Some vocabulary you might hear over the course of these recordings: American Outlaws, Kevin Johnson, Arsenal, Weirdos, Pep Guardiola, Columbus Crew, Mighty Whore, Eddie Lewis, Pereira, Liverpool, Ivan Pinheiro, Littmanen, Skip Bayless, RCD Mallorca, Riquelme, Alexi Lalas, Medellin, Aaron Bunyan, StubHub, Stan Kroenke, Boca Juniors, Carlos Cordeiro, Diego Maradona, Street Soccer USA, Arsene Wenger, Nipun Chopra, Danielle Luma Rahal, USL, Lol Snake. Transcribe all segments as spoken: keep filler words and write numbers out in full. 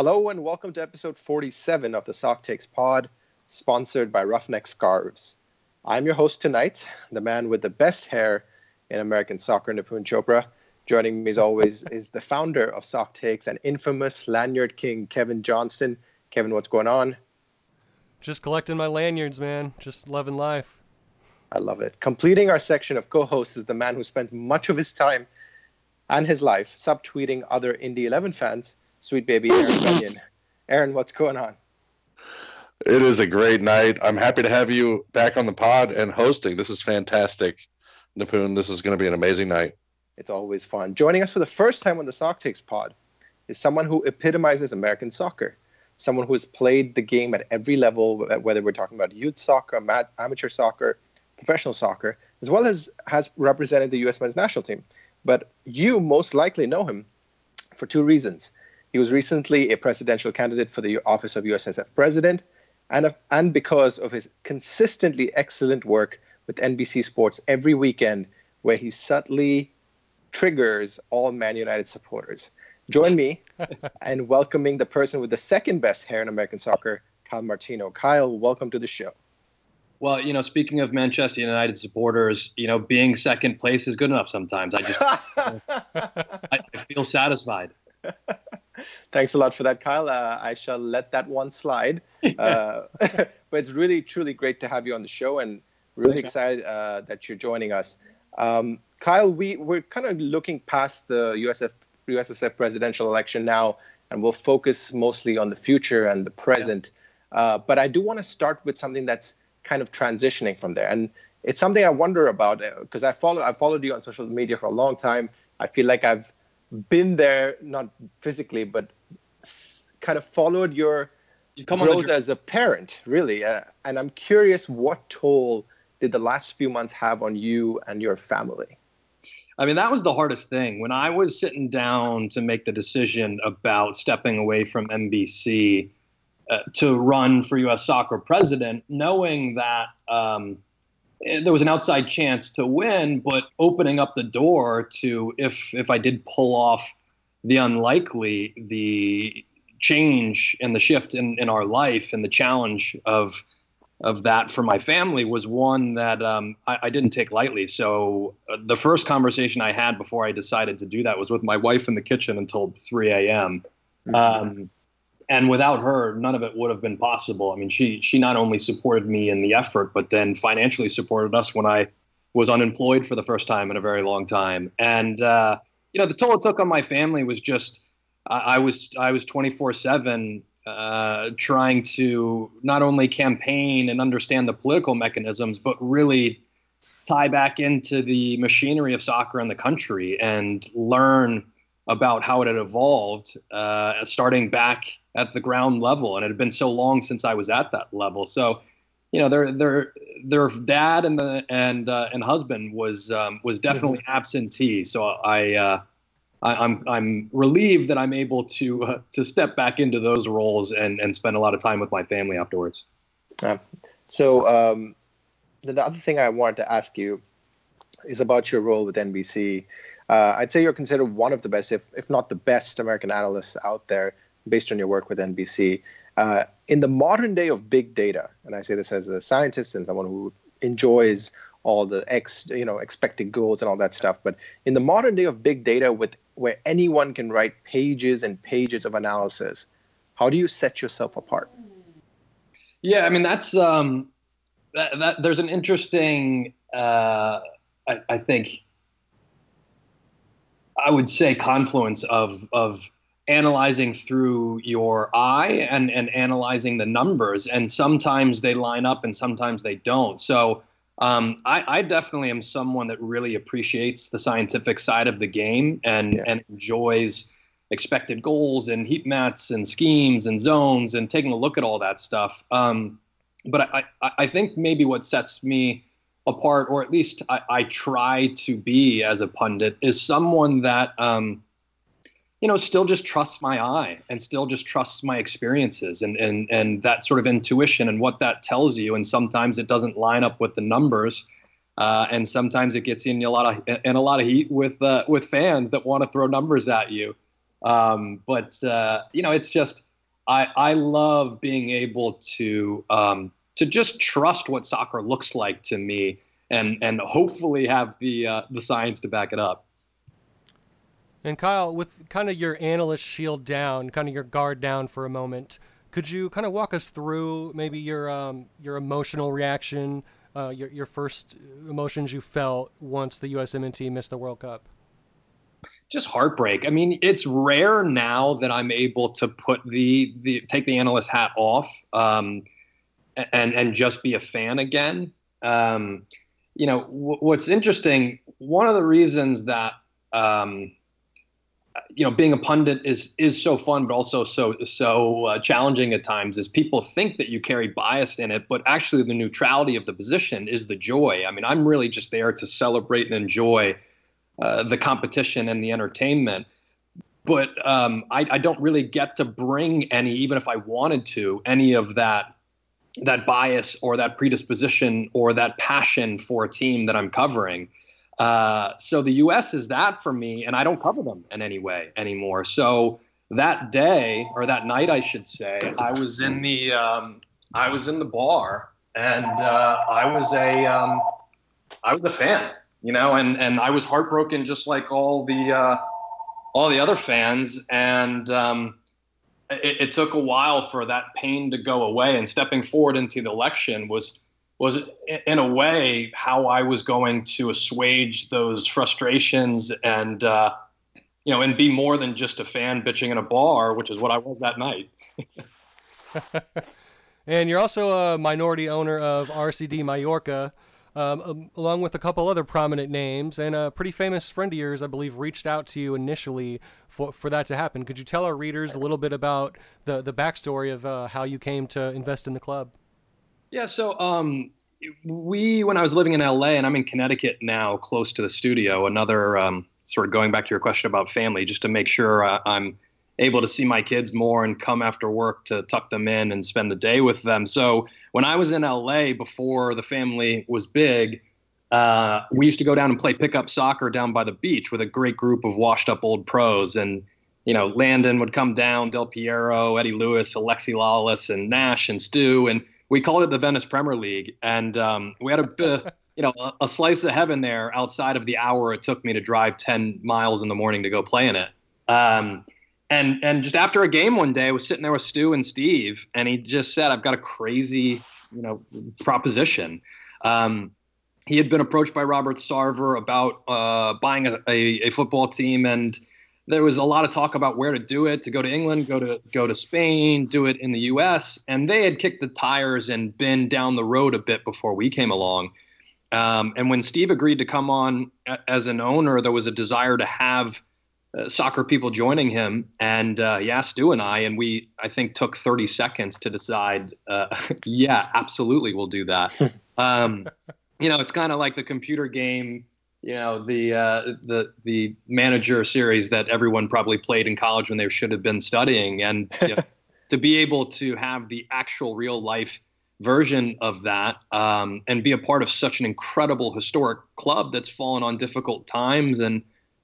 Hello and welcome to episode forty-seven of the Sock Takes pod, sponsored by Roughneck Scarves. I'm your host tonight, the man with the best hair in American soccer, Nipun Chopra. Joining me as always is the founder of Sock Takes and infamous lanyard king, Kevin Johnson. Kevin, what's going on? Just collecting my lanyards, man. Just loving life. I love it. Completing our section of co-hosts is the man who spends much of his time and his life subtweeting other Indy eleven fans. Sweet baby Aaron Bunyan. Aaron, what's going on? It is a great night. I'm happy to have you back on the pod and hosting. This is fantastic. Nipun, this is going to be an amazing night. It's always fun. Joining us for the first time on the Sock Takes pod is someone who epitomizes American soccer, someone who has played the game at every level, whether we're talking about youth soccer, amateur soccer, professional soccer, as well as has represented the U S men's national team. But you most likely know him for two reasons. He was recently a presidential candidate for the office of U S S F president, and of, and because of his consistently excellent work with N B C Sports every weekend, where he subtly triggers all Man United supporters. Join me in welcoming the person with the second best hair in American soccer, Kyle Martino. Kyle, welcome to the show. Well, you know, speaking of Manchester United supporters, you know, being second place is good enough sometimes. I just I, I feel satisfied. Thanks a lot for that, Kyle. Uh, I shall let that one slide. Uh, but it's really, truly great to have you on the show and really Thanks, excited uh, that you're joining us. Um, Kyle, we, we're kind of looking past the U S F, U S S F presidential election now, and we'll focus mostly on the future and the present. Yeah. Uh, but I do want to start with something that's kind of transitioning from there. And it's something I wonder about because I follow, I followed you on social media for a long time. I feel like I've been there, not physically, but kind of followed your You've come growth on as a parent, really. Uh, and I'm curious, what toll did the last few months have on you and your family? I mean, that was the hardest thing. When I was sitting down to make the decision about stepping away from N B C uh, to run for U S soccer president, knowing that um, there was an outside chance to win, but opening up the door to, if if I did pull off the unlikely, the change and the shift in, in our life and the challenge of of that for my family was one that um, I, I didn't take lightly. So uh, the first conversation I had before I decided to do that was with my wife in the kitchen until three a.m. Um, and without her, none of it would have been possible. I mean, she she not only supported me in the effort, but then financially supported us when I was unemployed for the first time in a very long time. And, uh, you know, the toll it took on my family was just, I was I was twenty-four seven uh, trying to not only campaign and understand the political mechanisms, but really tie back into the machinery of soccer in the country and learn about how it had evolved, uh, starting back at the ground level. And it had been so long since I was at that level. So, you know, their their their dad and the and uh, and husband was um, was definitely absentee. So I. Uh, I, I'm I'm relieved that I'm able to uh, to step back into those roles and, and spend a lot of time with my family afterwards. Uh, so um, the other thing I wanted to ask you is about your role with N B C. Uh, I'd say you're considered one of the best, if if not the best, American analysts out there based on your work with N B C. Uh, in the modern day of big data, and I say this as a scientist and someone who enjoys all the ex, you know, expected goals and all that stuff. But in the modern day of big data, with where anyone can write pages and pages of analysis, how do you set yourself apart? Yeah, I mean, that's um, that, that there's an interesting, uh, I, I think, I would say confluence of of analyzing through your eye and and analyzing the numbers, and sometimes they line up and sometimes they don't. So. Um, I, I definitely am someone that really appreciates the scientific side of the game and, yeah. and enjoys expected goals and heat maps and schemes and zones and taking a look at all that stuff. Um, but I, I, I think maybe what sets me apart, or at least I, I try to be as a pundit, is someone that, um, you know, still just trusts my eye and still just trusts my experiences and, and, and that sort of intuition and what that tells you. And sometimes it doesn't line up with the numbers. Uh, and sometimes it gets in a lot of, and a lot of heat with, uh, with fans that want to throw numbers at you. Um, but, uh, you know, it's just, I, I love being able to um, to just trust what soccer looks like to me, and and hopefully have the uh, the science to back it up. And Kyle, with kind of your analyst shield down, kind of your guard down for a moment, could you kind of walk us through maybe your um, your emotional reaction, uh, your your first emotions you felt once the U S M N T missed the World Cup? Just heartbreak. I mean, it's rare now that I'm able to put the the take the analyst hat off um, and and just be a fan again. Um, you know, w- what's interesting, one of the reasons that um, you know, being a pundit is is so fun, but also so so uh, challenging at times, is people think that you carry bias in it, but actually the neutrality of the position is the joy. I mean, I'm really just there to celebrate and enjoy uh, the competition and the entertainment. But um, I, I don't really get to bring any, even if I wanted to, any of that that bias or that predisposition or that passion for a team that I'm covering. Uh, so the U S is that for me, and I don't cover them in any way anymore. So that day, or that night, I should say, I was in the, um, I was in the bar, and uh, I was a, um, I was a fan, you know, and, and I was heartbroken, just like all the, uh, all the other fans. And um, it, it took a while for that pain to go away. And stepping forward into the election was. was in a way how I was going to assuage those frustrations and, uh, you know, and be more than just a fan bitching in a bar, which is what I was that night. And you're also a minority owner of R C D Mallorca, um, along with a couple other prominent names, and a pretty famous friend of yours, I believe, reached out to you initially for, for that to happen. Could you tell our readers a little bit about the, the backstory of uh, how you came to invest in the club? Yeah, so um, we, when I was living in L A, and I'm in Connecticut now, close to the studio, another um, sort of going back to your question about family, just to make sure uh, I'm able to see my kids more and come after work to tuck them in and spend the day with them. So when I was in L A before the family was big, uh, we used to go down and play pickup soccer down by the beach with a great group of washed up old pros. And, you know, Landon would come down, Del Piero, Eddie Lewis, Alexi Lalas, and Nash and Stu, and we called it the Venice Premier League, and um, we had a bit, you know, a slice of heaven there outside of the hour it took me to drive ten miles in the morning to go play in it. Um, and and just after a game one day, I was sitting there with Stu and Steve, and he just said, I've got a crazy, you know, proposition. Um, he had been approached by Robert Sarver about uh, buying a, a, a football team, and there was a lot of talk about where to do it, to go to England, go to go to Spain, do it in the U S. And they had kicked the tires and been down the road a bit before we came along. Um, and when Steve agreed to come on a- as an owner, there was a desire to have uh, soccer people joining him. And uh, yeah, Stu and I, and we, I think, took thirty seconds to decide, uh, yeah, absolutely, we'll do that. um, you know, it's kind of like the computer game, you know, the uh, the the manager series that everyone probably played in college when they should have been studying. And you know, to be able to have the actual real life version of that um, and be a part of such an incredible historic club that's fallen on difficult times and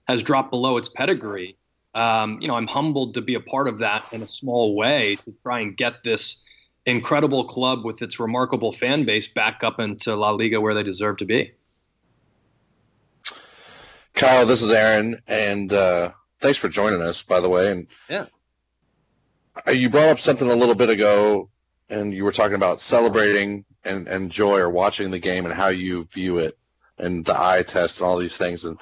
has dropped below its pedigree. Um, you know, I'm humbled to be a part of that in a small way, to try and get this incredible club with its remarkable fan base back up into La Liga where they deserve to be. Kyle, this is Aaron, and uh, thanks for joining us, by the way. And yeah, you brought up something a little bit ago, and you were talking about celebrating and, and joy, or watching the game and how you view it, and the eye test and all these things. And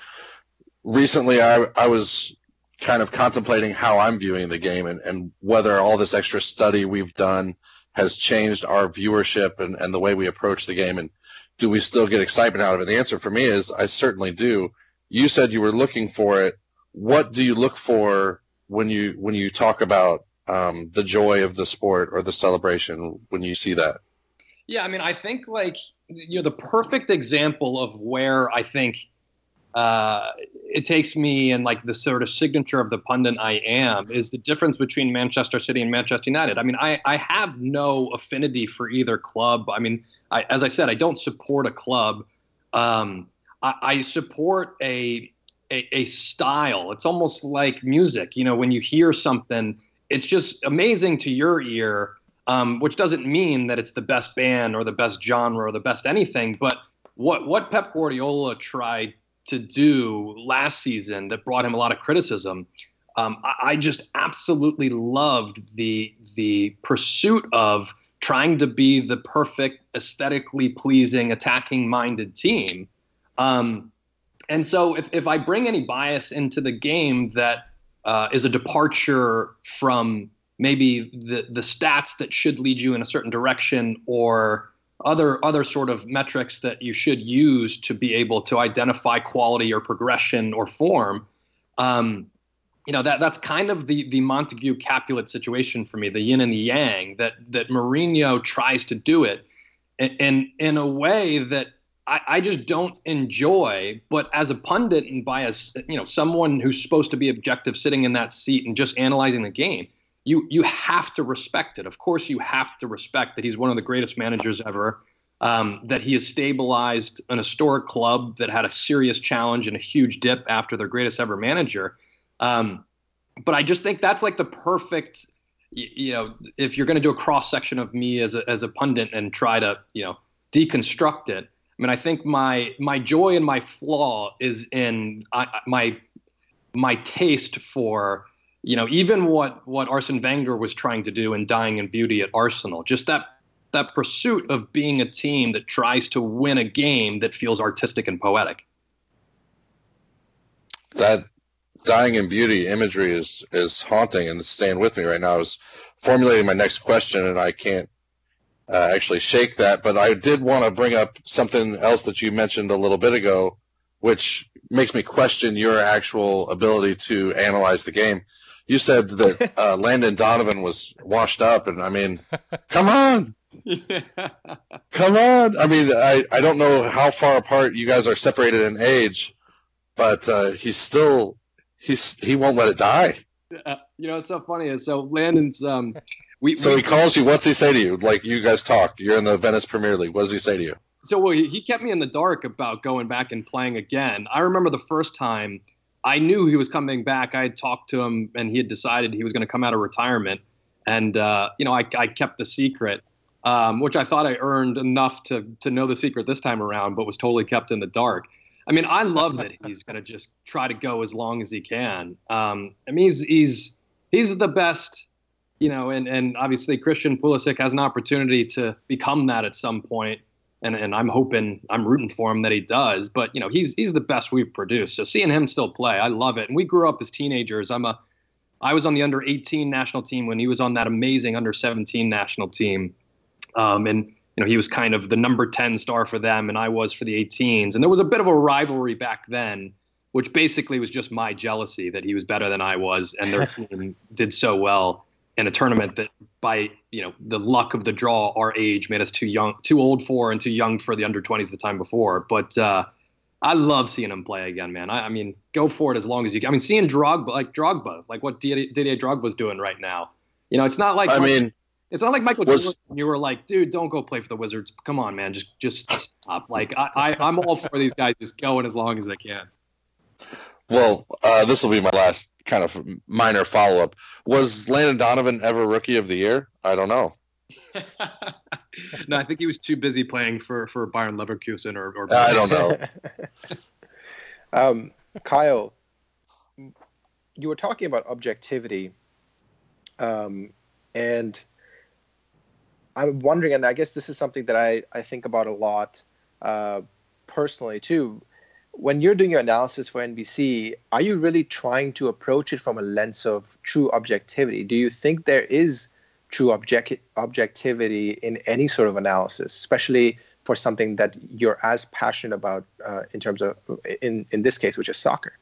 recently, I, I was kind of contemplating how I'm viewing the game, and, and whether all this extra study we've done has changed our viewership and, and the way we approach the game, and do we still get excitement out of it? The answer for me is I certainly do. You said you were looking for it. What do you look for when you when you talk about um, the joy of the sport or the celebration when you see that? Yeah, I mean, I think, like, you know, the perfect example of where I think uh, it takes me, and like the sort of signature of the pundit I am, is the difference between Manchester City and Manchester United. I mean, I, I have no affinity for either club. I mean, I, as I said, I don't support a club. Um I support a, a a style. It's almost like music. You know, when you hear something, it's just amazing to your ear, um, which doesn't mean that it's the best band or the best genre or the best anything. But what what Pep Guardiola tried to do last season that brought him a lot of criticism, um, I, I just absolutely loved the the pursuit of trying to be the perfect, aesthetically pleasing, attacking-minded team. Um, and so if, if I bring any bias into the game that uh, is a departure from maybe the, the stats that should lead you in a certain direction or other other sort of metrics that you should use to be able to identify quality or progression or form, um, you know, that that's kind of the the Montague Capulet situation for me, the yin and the yang, that that Mourinho tries to do it in, in, in a way that I, I just don't enjoy. But as a pundit and by as, you know, someone who's supposed to be objective sitting in that seat and just analyzing the game, you you have to respect it. Of course, you have to respect that he's one of the greatest managers ever, um, that he has stabilized an historic club that had a serious challenge and a huge dip after their greatest ever manager. Um, but I just think that's like the perfect, you, you know, if you're going to do a cross section of me as a, as a pundit and try to, you know, deconstruct it. I mean, I think my my joy and my flaw is in I, my my taste for, you know, even what what Arsene Wenger was trying to do in Dying in Beauty at Arsenal, just that that pursuit of being a team that tries to win a game that feels artistic and poetic. That Dying in Beauty imagery is is haunting and it's staying with me right now. I was formulating my next question and I can't Uh, actually shake that, but I did want to bring up something else that you mentioned a little bit ago, which makes me question your actual ability to analyze the game. You said that uh, Landon Donovan was washed up, and I mean, come on, yeah. come on. I mean, I, I don't know how far apart you guys are separated in age, but uh, he's still he's he won't let it die. Uh, you know, it's so funny. Is so Landon's um. We, so we, he calls you. What's he say to you? Like, you guys talk. You're in the Venice Premier League. What does he say to you? So well, he kept me in the dark about going back and playing again. I remember the first time I knew he was coming back. I had talked to him, and he had decided he was going to come out of retirement. And, uh, you know, I, I kept the secret, um, which I thought I earned enough to to know the secret this time around, but was totally kept in the dark. I mean, I love that he's going to just try to go as long as he can. Um, I mean, he's he's he's the best. You know, and, and obviously Christian Pulisic has an opportunity to become that at some point, and and I'm hoping, I'm rooting for him that he does. But you know, he's he's the best we've produced. So seeing him still play, I love it. And we grew up as teenagers. I'm a, I was on the under eighteen national team when he was on that amazing under seventeen national team, um, and you know he was kind of the number ten star for them, and I was for the eighteens. And there was a bit of a rivalry back then, which basically was just my jealousy that he was better than I was, and their team did so well in a tournament that, by you know, the luck of the draw, our age made us too young, too old for, and too young for the under twenties the time before. But uh, I love seeing him play again, man. I, I mean, go for it as long as you can. I mean, seeing Drogba, like Drogba, like what Didier Drogba's doing right now. You know, it's not like I Michael, mean, it's not like Michael was, Jordan. You were like, dude, don't go play for the Wizards. Come on, man, just just stop. Like I, I I'm all for these guys just going as long as they can. Well, uh, this will be my last kind of minor follow-up. Was Landon Donovan ever Rookie of the Year? I don't know. No, I think he was too busy playing for, for Bayern Leverkusen or, or I don't know. um, Kyle, you were talking about objectivity, um, and I'm wondering, and I guess this is something that I, I think about a lot uh, personally too. When you're doing your analysis for N B C, are you really trying to approach it from a lens of true objectivity? Do you think there is true object- objectivity in any sort of analysis, especially for something that you're as passionate about uh, in terms of, in, in this case, which is soccer?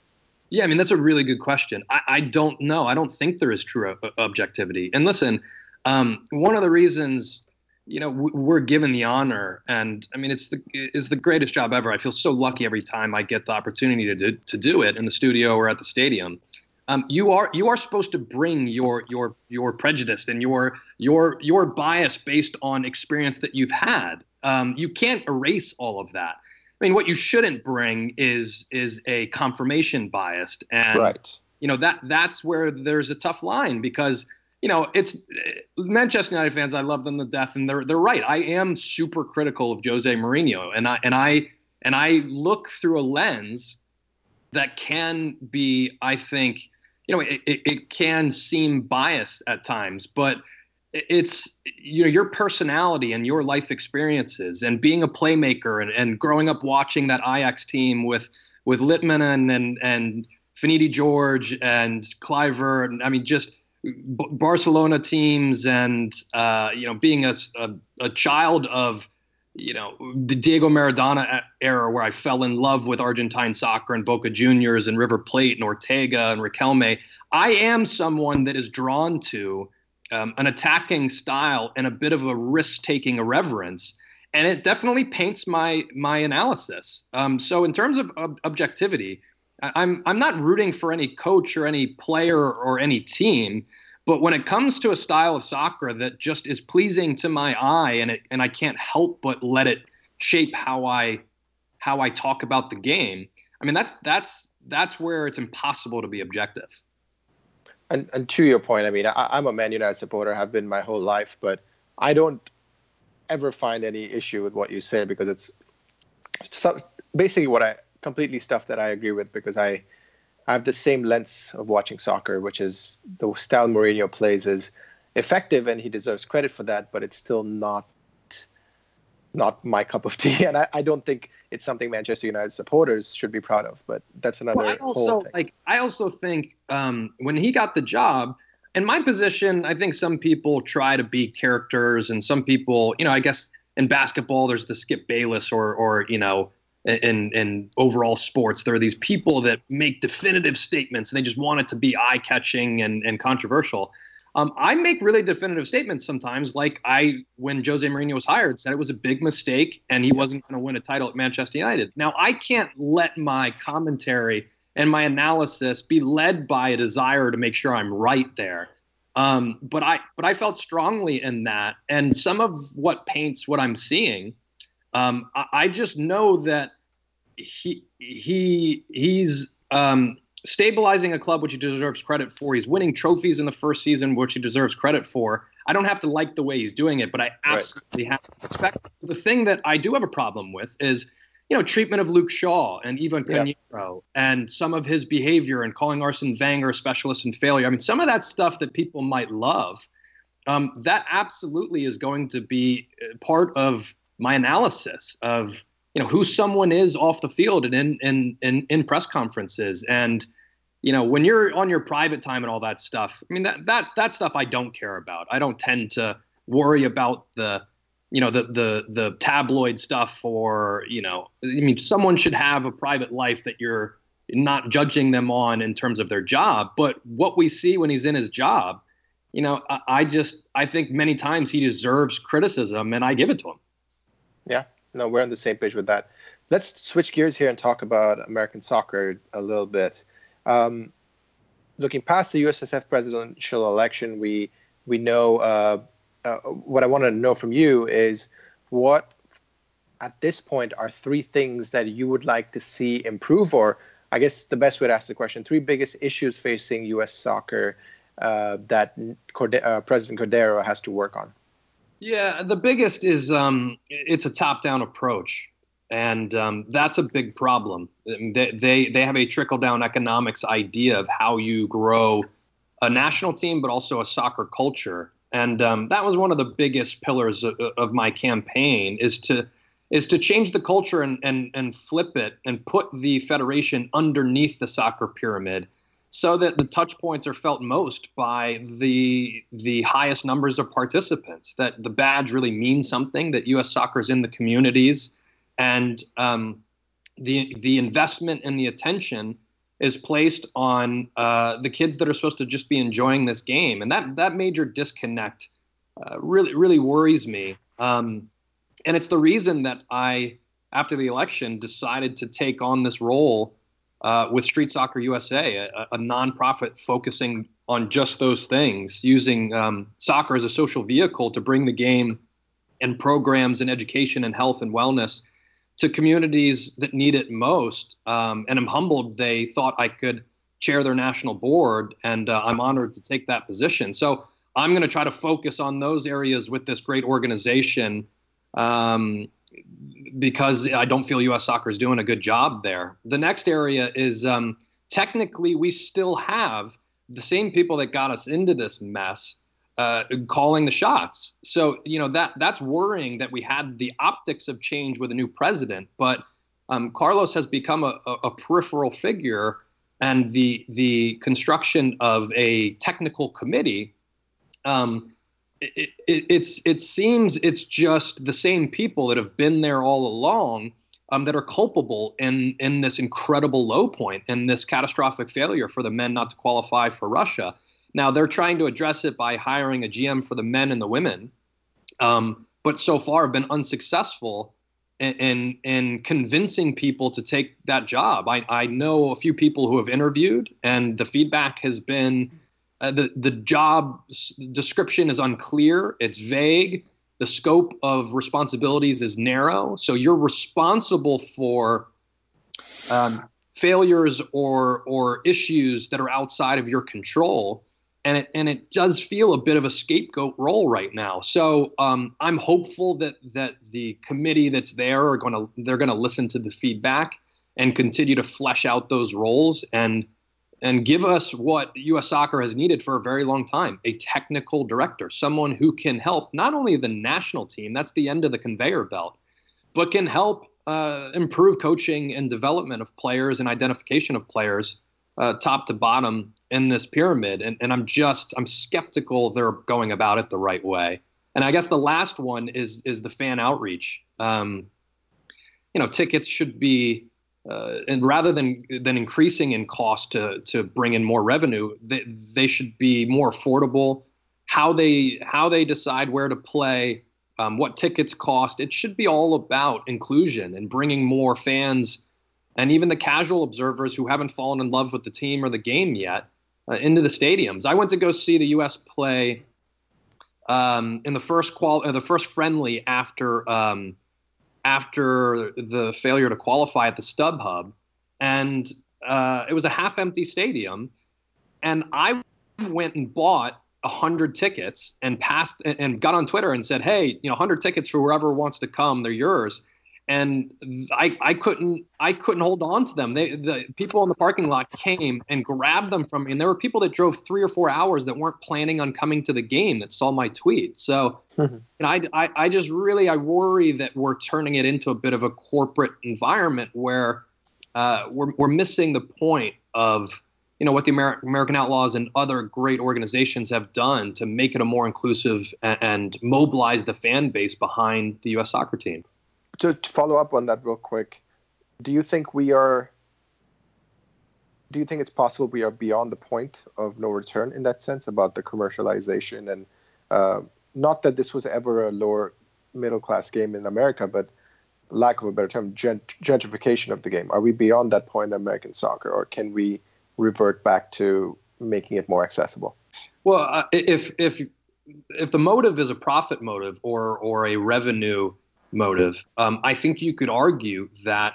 Yeah, I mean, that's a really good question. I, I don't know. I don't think there is true ob- objectivity. And listen, um, one of the reasons, you know, we're given the honor, and I mean, it's the it's the greatest job ever. I feel so lucky every time I get the opportunity to do, to do it in the studio or at the stadium. Um, you are you are supposed to bring your your your prejudice and your your your bias based on experience that you've had. Um, you can't erase all of that. I mean, what you shouldn't bring is is a confirmation bias, and right. you know that that's where there's a tough line because you know, it's Manchester United fans. I love them to death, and they're they're right. I am super critical of Jose Mourinho, and I and I and I look through a lens that can be, I think, you know, it, it, it can seem biased at times, but it's, you know, your personality and your life experiences and being a playmaker and, and growing up watching that Ajax team with with Littmanen and and Finidi George and Kluivert, and I mean just B- Barcelona teams, and uh, you know, being a, a a child of, you know, the Diego Maradona era where I fell in love with Argentine soccer and Boca Juniors and River Plate and Ortega and Riquelme. I am someone that is drawn to Um, an attacking style and a bit of a risk-taking irreverence, and it definitely paints my my analysis. Um, so in terms of ob- objectivity, I- I'm I'm not rooting for any coach or any player or any team, but when it comes to a style of soccer that just is pleasing to my eye, and it and I can't help but let it shape how I how I talk about the game. I mean that's that's that's where it's impossible to be objective. And, and to your point, I mean, I, I'm a Man United supporter, have been my whole life, but I don't ever find any issue with what you say, because it's some, basically what I completely stuff that I agree with, because I, I have the same lens of watching soccer, which is the style Mourinho plays is effective and he deserves credit for that, but it's still not not my cup of tea. And I, I don't think it's something Manchester United supporters should be proud of, but that's another well, I also, whole thing. Like, I also think um, when he got the job, in my position, I think some people try to be characters, and some people, you know, I guess in basketball, there's the Skip Bayless, or, or you know, in, in overall sports, there are these people that make definitive statements and they just want it to be eye-catching and, and controversial. Um, I make really definitive statements sometimes, like I, when Jose Mourinho was hired, said it was a big mistake and he wasn't going to win a title at Manchester United. Now, I can't let my commentary and my analysis be led by a desire to make sure I'm right there. Um, but I but I felt strongly in that. And some of what paints what I'm seeing, um, I, I just know that he he he's um, – stabilizing a club, which he deserves credit for. He's winning trophies in the first season, which he deserves credit for. I don't have to like the way he's doing it, but I absolutely right. have to respect it. The thing that I do have a problem with is, you know, treatment of Luke Shaw and Ivan Pinheiro yeah. and some of his behavior and calling Arsene Wenger a specialist in failure. I mean, some of that stuff that people might love, um, that absolutely is going to be part of my analysis of, you know, who someone is off the field and in, in in in press conferences, and you know, when you're on your private time and all that stuff. I mean, that that that stuff I don't care about. I don't tend to worry about the, you know, the the the tabloid stuff, or you know, I mean, someone should have a private life that you're not judging them on in terms of their job. But what we see when he's in his job, you know, I, I just I think many times he deserves criticism, and I give it to him. Yeah. No, we're on the same page with that. Let's switch gears here and talk about American soccer a little bit. Um, looking past the U S S F presidential election, we we know uh, uh, what I want to know from you is what, at this point, are three things that you would like to see improve, or I guess the best way to ask the question, three biggest issues facing U S soccer uh, that Corde- uh, President Cordeiro has to work on. Yeah, the biggest is um, it's a top-down approach, and um, that's a big problem. They, they they have a trickle-down economics idea of how you grow a national team, but also a soccer culture, and um, that was one of the biggest pillars of, of my campaign is to is to change the culture and, and and flip it and put the federation underneath the soccer pyramid, so that the touch points are felt most by the the highest numbers of participants, that the badge really means something, that U S soccer is in the communities, and um, the the investment and the attention is placed on uh, the kids that are supposed to just be enjoying this game. And that that major disconnect uh, really, really worries me. Um, and it's the reason that I, after the election, decided to take on this role Uh, with Street Soccer U S A, a, a nonprofit focusing on just those things, using um, soccer as a social vehicle to bring the game and programs and education and health and wellness to communities that need it most. Um, and I'm humbled they thought I could chair their national board, and uh, I'm honored to take that position. So I'm going to try to focus on those areas with this great organization um, because I don't feel U S soccer is doing a good job there. The next area is um, technically we still have the same people that got us into this mess uh, calling the shots. So, you know, that that's worrying that we had the optics of change with a new president. But um, Carlos has become a, a, a peripheral figure, and the the construction of a technical committee, um, it, it, it's it seems it's just the same people that have been there all along um, that are culpable in, in this incredible low point and this catastrophic failure for the men not to qualify for Russia. Now, they're trying to address it by hiring a G M for the men and the women, um, but so far have been unsuccessful in, in, in convincing people to take that job. I, I know a few people who have interviewed, and the feedback has been uh, the, the job description is unclear, it's vague, the scope of responsibilities is narrow, so you're responsible for um, failures or or issues that are outside of your control. And it, and it does feel a bit of a scapegoat role right now. So um, I'm hopeful that that the committee that's there are going to they're going to listen to the feedback and continue to flesh out those roles and and give us what U S soccer has needed for a very long time: a technical director, someone who can help not only the national team, that's the end of the conveyor belt, but can help uh, improve coaching and development of players and identification of players uh, top to bottom in this pyramid. And, and I'm just, I'm skeptical they're going about it the right way. And I guess the last one is, is the fan outreach. Um, you know, tickets should be, uh, and rather than, than increasing in cost to, to bring in more revenue, they, they should be more affordable. How they, how they decide where to play, um, what tickets cost. It should be all about inclusion and bringing more fans and even the casual observers who haven't fallen in love with the team or the game yet Uh, into the stadiums. I went to go see the U S play um, in the first qual, uh, the first friendly after um, after the failure to qualify at the StubHub, and uh, it was a half-empty stadium. And I went and bought a hundred tickets and passed and got on Twitter and said, "Hey, you know, hundred tickets for whoever wants to come. They're yours." And I, I couldn't, I couldn't hold on to them. They, the people in the parking lot came and grabbed them from me. And there were people that drove three or four hours that weren't planning on coming to the game that saw my tweet. So, mm-hmm. and I, I, I just really, I worry that we're turning it into a bit of a corporate environment where uh, we're we're missing the point of, you know, what the Amer- American Outlaws and other great organizations have done to make it a more inclusive and, and mobilize the fan base behind the U S soccer team. To, to follow up on that real quick, do you think we are, do you think it's possible we are beyond the point of no return in that sense about the commercialization? And uh, not that this was ever a lower middle class game in America, but lack of a better term, gent- gentrification of the game. Are we beyond that point in American soccer, or can we revert back to making it more accessible? Well, uh, if if if the motive is a profit motive or or a revenue motive, Um, I think you could argue that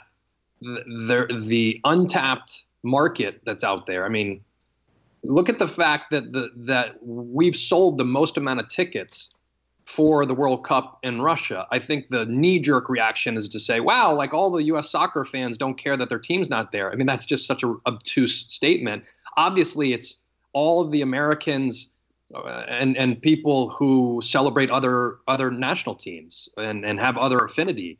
the, the untapped market that's out there. I mean, look at the fact that the that we've sold the most amount of tickets for the World Cup in Russia. I think the knee-jerk reaction is to say, "Wow, like all the U S soccer fans don't care that their team's not there." I mean, that's just such an obtuse statement. Obviously, it's all of the Americans and and people who celebrate other other national teams and, and have other affinity.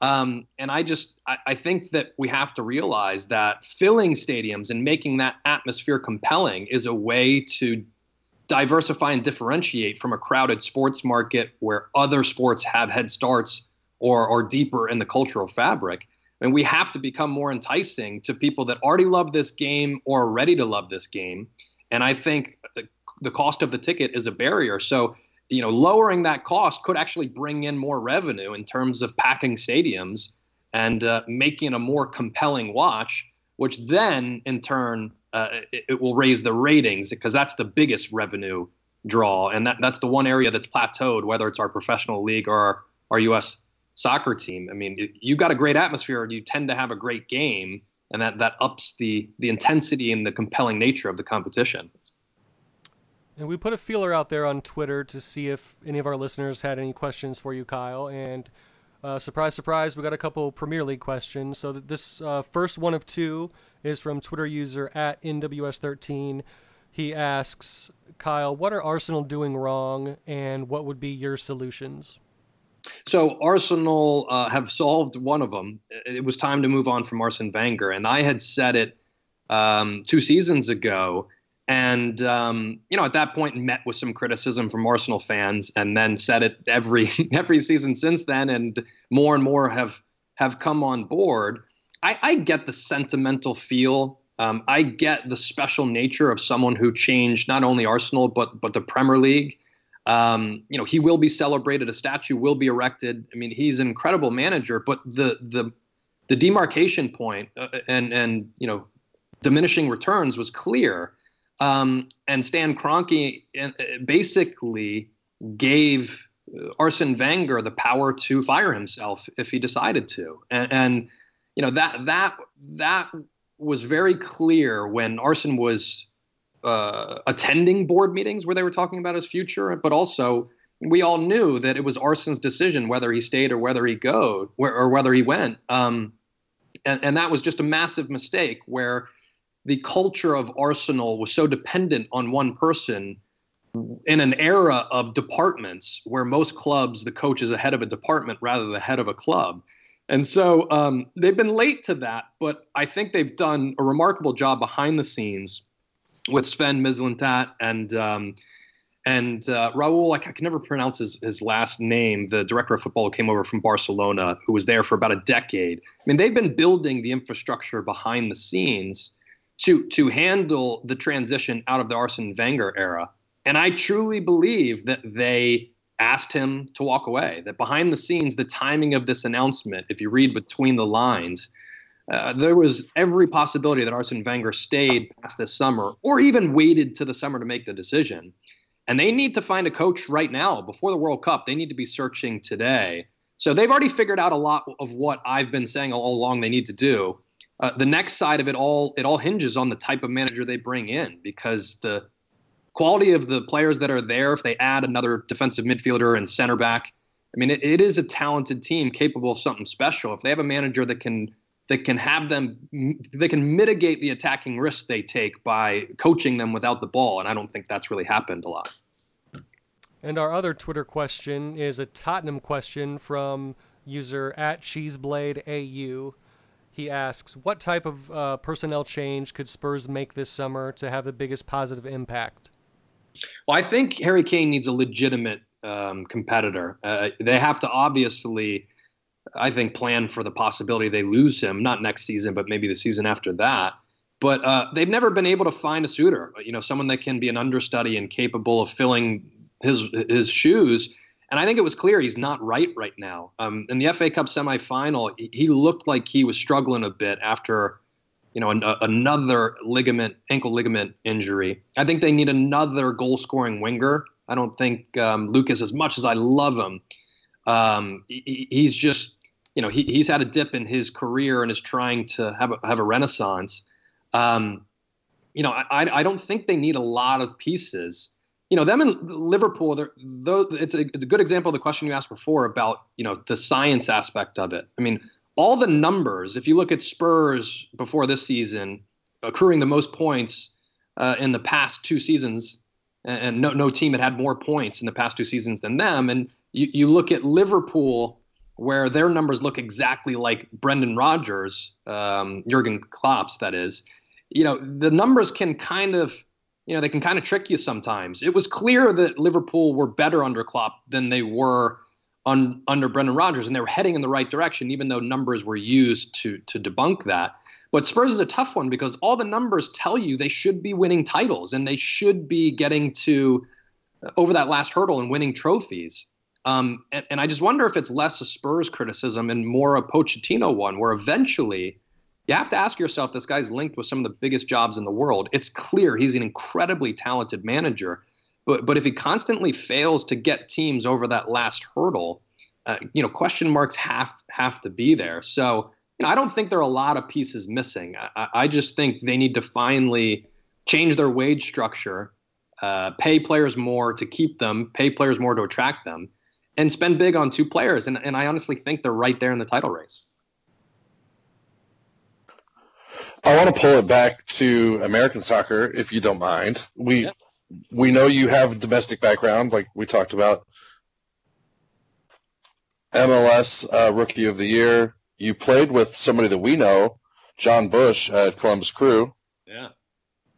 Um, and I just I, I think that we have to realize that filling stadiums and making that atmosphere compelling is a way to diversify and differentiate from a crowded sports market where other sports have head starts or or deeper in the cultural fabric. And we have to become more enticing to people that already love this game or are ready to love this game. And I think the, the cost of the ticket is a barrier. So, you know, lowering that cost could actually bring in more revenue in terms of packing stadiums and uh, making a more compelling watch, which then in turn, uh, it, it will raise the ratings, because that's the biggest revenue draw. And that, that's the one area that's plateaued, whether it's our professional league or our, our U S soccer team. I mean, you got a great atmosphere and you tend to have a great game, and that, that ups the, the intensity and the compelling nature of the competition. And we put a feeler out there on Twitter to see if any of our listeners had any questions for you, Kyle. And uh, surprise, surprise, we got a couple Premier League questions. So this uh, first one of two is from Twitter user at N W S thirteen. He asks, Kyle, what are Arsenal doing wrong and what would be your solutions? So Arsenal uh, have solved one of them. It was time to move on from Arsene Wenger. And I had said it um, two seasons ago. And, um, you know, at that point met with some criticism from Arsenal fans, and then said it every every season since then. And more and more have have come on board. I, I get the sentimental feel. Um, I get the special nature of someone who changed not only Arsenal, but but the Premier League. Um, you know, he will be celebrated. A statue will be erected. I mean, he's an incredible manager. But the the, the demarcation point uh, and, and, you know, diminishing returns was clear. Um, and Stan Kroenke basically gave Arsene Wenger the power to fire himself if he decided to. And, and you know, that that that was very clear when Arsene was uh, attending board meetings where they were talking about his future. But also, we all knew that it was Arsene's decision whether he stayed or whether he go or whether he went. Um, and, and that was just a massive mistake where the culture of Arsenal was so dependent on one person in an era of departments where most clubs, the coach is the head of a department rather than the head of a club. And so um, they've been late to that, but I think they've done a remarkable job behind the scenes with Sven Mislintat and um, and uh, Raul, I can never pronounce his, his last name, the director of football who came over from Barcelona, who was there for about a decade. I mean, they've been building the infrastructure behind the scenes to to handle the transition out of the Arsene Wenger era. And I truly believe that they asked him to walk away, that behind the scenes, the timing of this announcement, if you read between the lines, uh, there was every possibility that Arsene Wenger stayed past this summer or even waited to the summer to make the decision. And they need to find a coach right now before the World Cup. They need to be searching today. So they've already figured out a lot of what I've been saying all along they need to do. Uh, the next side of it all, it all hinges on the type of manager they bring in, because the quality of the players that are there, if they add another defensive midfielder and center back, I mean, it, it is a talented team capable of something special. If they have a manager that can that can have them, they can mitigate the attacking risks they take by coaching them without the ball. And I don't think that's really happened a lot. And our other Twitter question is a Tottenham question from user at CheeseBladeAU. He asks, what type of uh, personnel change could Spurs make this summer to have the biggest positive impact? Well, I think Harry Kane needs a legitimate um, competitor. Uh, they have to obviously, I think, plan for the possibility they lose him, not next season, but maybe the season after that. But uh, they've never been able to find a suitor, you know, someone that can be an understudy and capable of filling his his shoes. And I think it was clear he's not right right now. Um, in the F A Cup semifinal, he looked like he was struggling a bit after, you know, an, a, another ligament, ankle ligament injury. I think they need another goal-scoring winger. I don't think um, Lucas, as much as I love him, um, he, he's just, you know, he, he's had a dip in his career and is trying to have a, have a renaissance. Um, you know, I, I don't think they need a lot of pieces. You know, them in Liverpool, though, it's a, it's a good example of the question you asked before about, you know, the science aspect of it. I mean, all the numbers, if you look at Spurs before this season, accruing the most points uh, in the past two seasons, and no no team had had more points in the past two seasons than them. And you, you look at Liverpool, where their numbers look exactly like Brendan Rodgers, um, Jurgen Klopp's, that is. You know, the numbers can kind of, you know, they can kind of trick you sometimes. It was clear that Liverpool were better under Klopp than they were un, under Brendan Rodgers, and they were heading in the right direction, even though numbers were used to to debunk that. But Spurs is a tough one because all the numbers tell you they should be winning titles and they should be getting to uh, over that last hurdle and winning trophies. Um, and, and I just wonder if it's less a Spurs criticism and more a Pochettino one, where eventually you have to ask yourself, this guy's linked with some of the biggest jobs in the world. It's clear he's an incredibly talented manager. But but if he constantly fails to get teams over that last hurdle, uh, you know, question marks have, have to be there. So, you know, I don't think there are a lot of pieces missing. I, I just think they need to finally change their wage structure uh, pay players more to keep them, pay players more to attract them, and spend big on two players. And, and I honestly think they're right there in the title race. I want to pull it back to American soccer, if you don't mind. We yeah. we know you have domestic background, like we talked about. M L S uh, Rookie of the Year. You played with somebody that we know, John Bush at Columbus Crew. Yeah.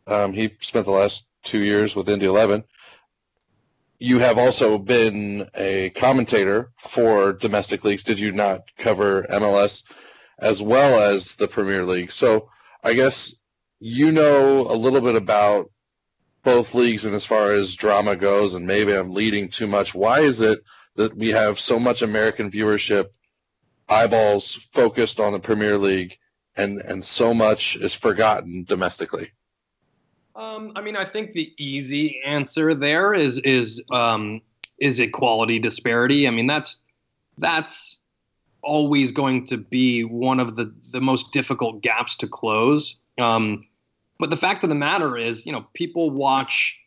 Um, he spent the last two years with Indy eleven. You have also been a commentator for domestic leagues. Did you not cover M L S as well as the Premier League? So I guess you know a little bit about both leagues, and as far as drama goes, and maybe I'm leading too much. Why is it that we have so much American viewership, eyeballs focused on the Premier League, and, and so much is forgotten domestically? Um, I mean, I think the easy answer there is is um, is equality disparity. I mean, that's that's always going to be one of the, the most difficult gaps to close. Um, but the fact of the matter is, you know, people watch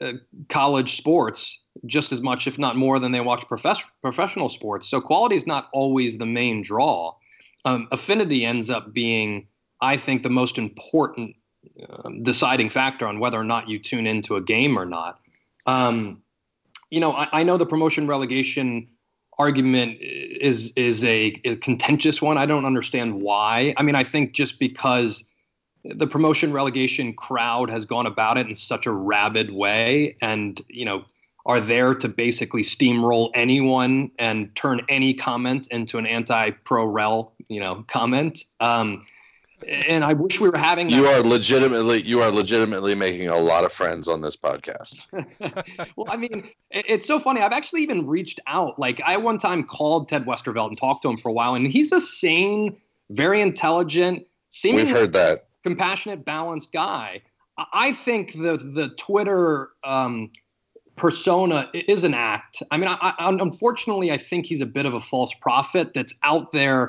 uh, college sports just as much, if not more, than they watch profess- professional sports. So quality is not always the main draw. Um, affinity ends up being, I think, the most important Um, deciding factor on whether or not you tune into a game or not. Um, you know, I, I know the promotion relegation argument is is a, is a contentious one. I don't understand why. I mean, I think just because the promotion relegation crowd has gone about it in such a rabid way, and, you know, are there to basically steamroll anyone and turn any comment into an anti-pro rel, you know, comment. Um, And I wish we were having that. You are legitimately, you are legitimately making a lot of friends on this podcast. Well, I mean, it's so funny. I've actually even reached out. Like, I one time called Ted Westervelt and talked to him for a while, and he's a sane, very intelligent, seemingly We've heard that. compassionate, balanced guy. I think the the Twitter um, persona is an act. I mean, I, I, unfortunately, I think he's a bit of a false prophet that's out there.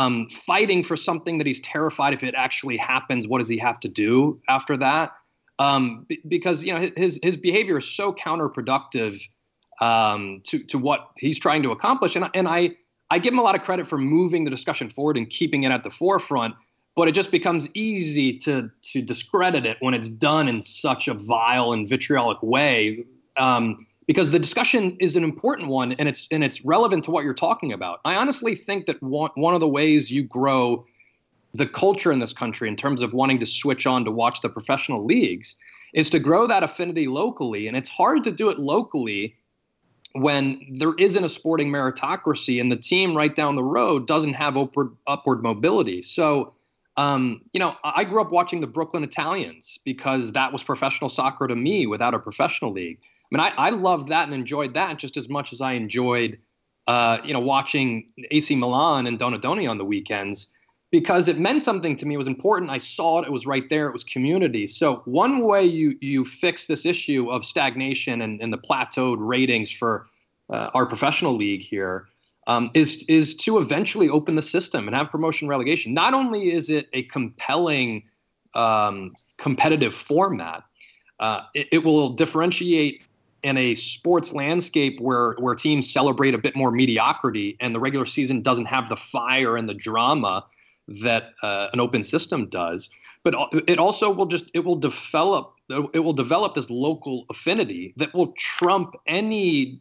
Um, fighting for something that he's terrified if it actually happens, what does he have to do after that? Um, b- because, you know, his his behavior is so counterproductive um, to to what he's trying to accomplish. And, and I, I give him a lot of credit for moving the discussion forward and keeping it at the forefront, but it just becomes easy to, to discredit it when it's done in such a vile and vitriolic way, um, because the discussion is an important one, and it's and it's relevant to what you're talking about. I honestly think that one, one of the ways you grow the culture in this country in terms of wanting to switch on to watch the professional leagues is to grow that affinity locally. And it's hard to do it locally when there isn't a sporting meritocracy and the team right down the road doesn't have upward, upward mobility. So, um, you know, I grew up watching the Brooklyn Italians because that was professional soccer to me without a professional league. I mean, I, I loved that and enjoyed that just as much as I enjoyed, uh, you know, watching A C Milan and Donadoni on the weekends, because it meant something to me. It was important. I saw it. It was right there. It was community. So one way you you fix this issue of stagnation and, and the plateaued ratings for uh, our professional league here um, is is to eventually open the system and have promotion relegation. Not only is it a compelling um, competitive format, uh, it, it will differentiate in a sports landscape where where teams celebrate a bit more mediocrity and the regular season doesn't have the fire and the drama that uh, an open system does. But it also will just, it will develop, it will develop this local affinity that will trump any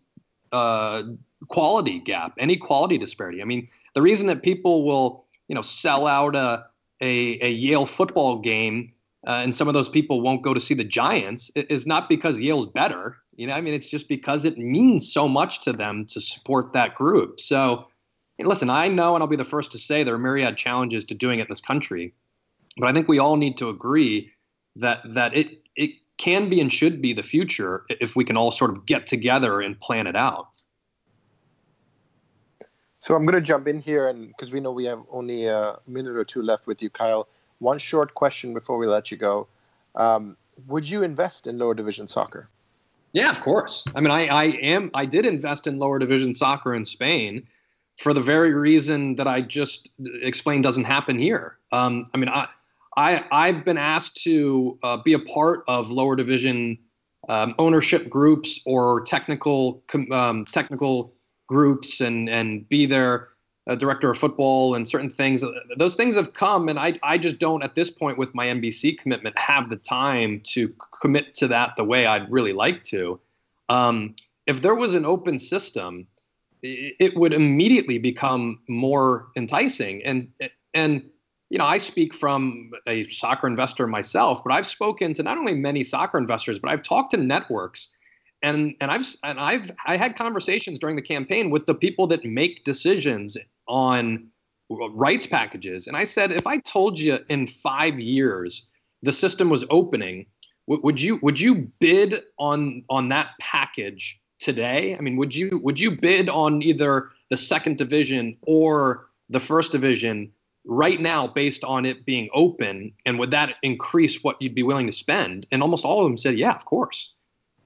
uh, quality gap, any quality disparity. I mean, the reason that people will, you know, sell out a, a, a Yale football game uh, and some of those people won't go to see the Giants is not because Yale's better. You know, I mean, it's just because it means so much to them to support that group. So, listen, I know, and I'll be the first to say, there are myriad challenges to doing it in this country. But I think we all need to agree that that it it can be and should be the future if we can all sort of get together and plan it out. So I'm going to jump in here, and because we know we have only a minute or two left with you, Kyle. One short question before we let you go. Um, would you invest in lower division soccer? Yeah, of course. I mean, I, I am. I did invest in lower division soccer in Spain for the very reason that I just explained doesn't happen here. Um, I mean, I, I, I've been asked to uh, be a part of lower division um, ownership groups or technical um, technical groups and, and be their uh, director of football and certain things. Those things have come, and I, I just don't, at this point with my N B C commitment, have the time to commit to that the way I'd really like to. Um, if there was an open system, it would immediately become more enticing. And, and, you know, I speak from a soccer investor myself, but I've spoken to not only many soccer investors, but I've talked to networks, and, and I've, and I've, I had conversations during the campaign with the people that make decisions on rights packages. And I said, if I told you in five years, the system was opening, would you, would you bid on, on that package today? I mean, would you would you bid on either the second division or the first division right now based on it being open? And would that increase what you'd be willing to spend? And almost all of them said, yeah, of course.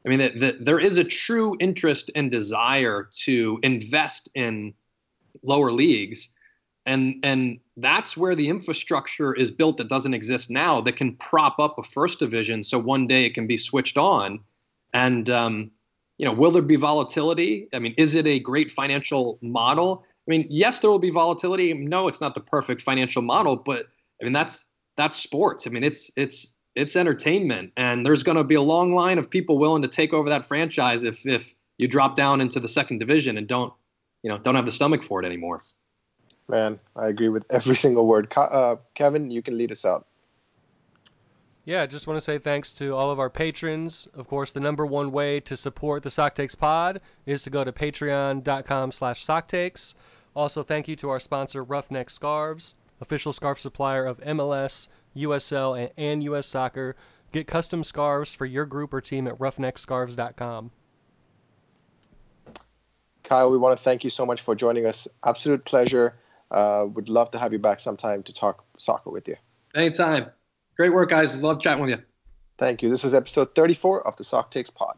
I mean, the, the, there is a true interest and desire to invest in lower leagues. And, and that's where the infrastructure is built that doesn't exist now, that can prop up a first division so one day it can be switched on. And, um, you know, will there be volatility? I mean, is it a great financial model? I mean, yes, there will be volatility. No, it's not the perfect financial model, but I mean, that's that's sports. I mean, it's it's it's entertainment, and there's going to be a long line of people willing to take over that franchise if if you drop down into the second division and don't, you know, don't have the stomach for it anymore. Man, I agree with every single word. Uh, Kevin, you can lead us out. Yeah, I just want to say thanks to all of our patrons. Of course, the number one way to support the Sock Takes pod is to go to patreon.com slash socktakes. Also, thank you to our sponsor, Roughneck Scarves, official scarf supplier of M L S, U S L, and, and U S Soccer. Get custom scarves for your group or team at roughneck scarves dot com. Kyle, we want to thank you so much for joining us. Absolute pleasure. Uh, would love to have you back sometime to talk soccer with you. Anytime. Great work, guys. Love chatting with you. Thank you. This was episode thirty-four of the Sock Takes Pod.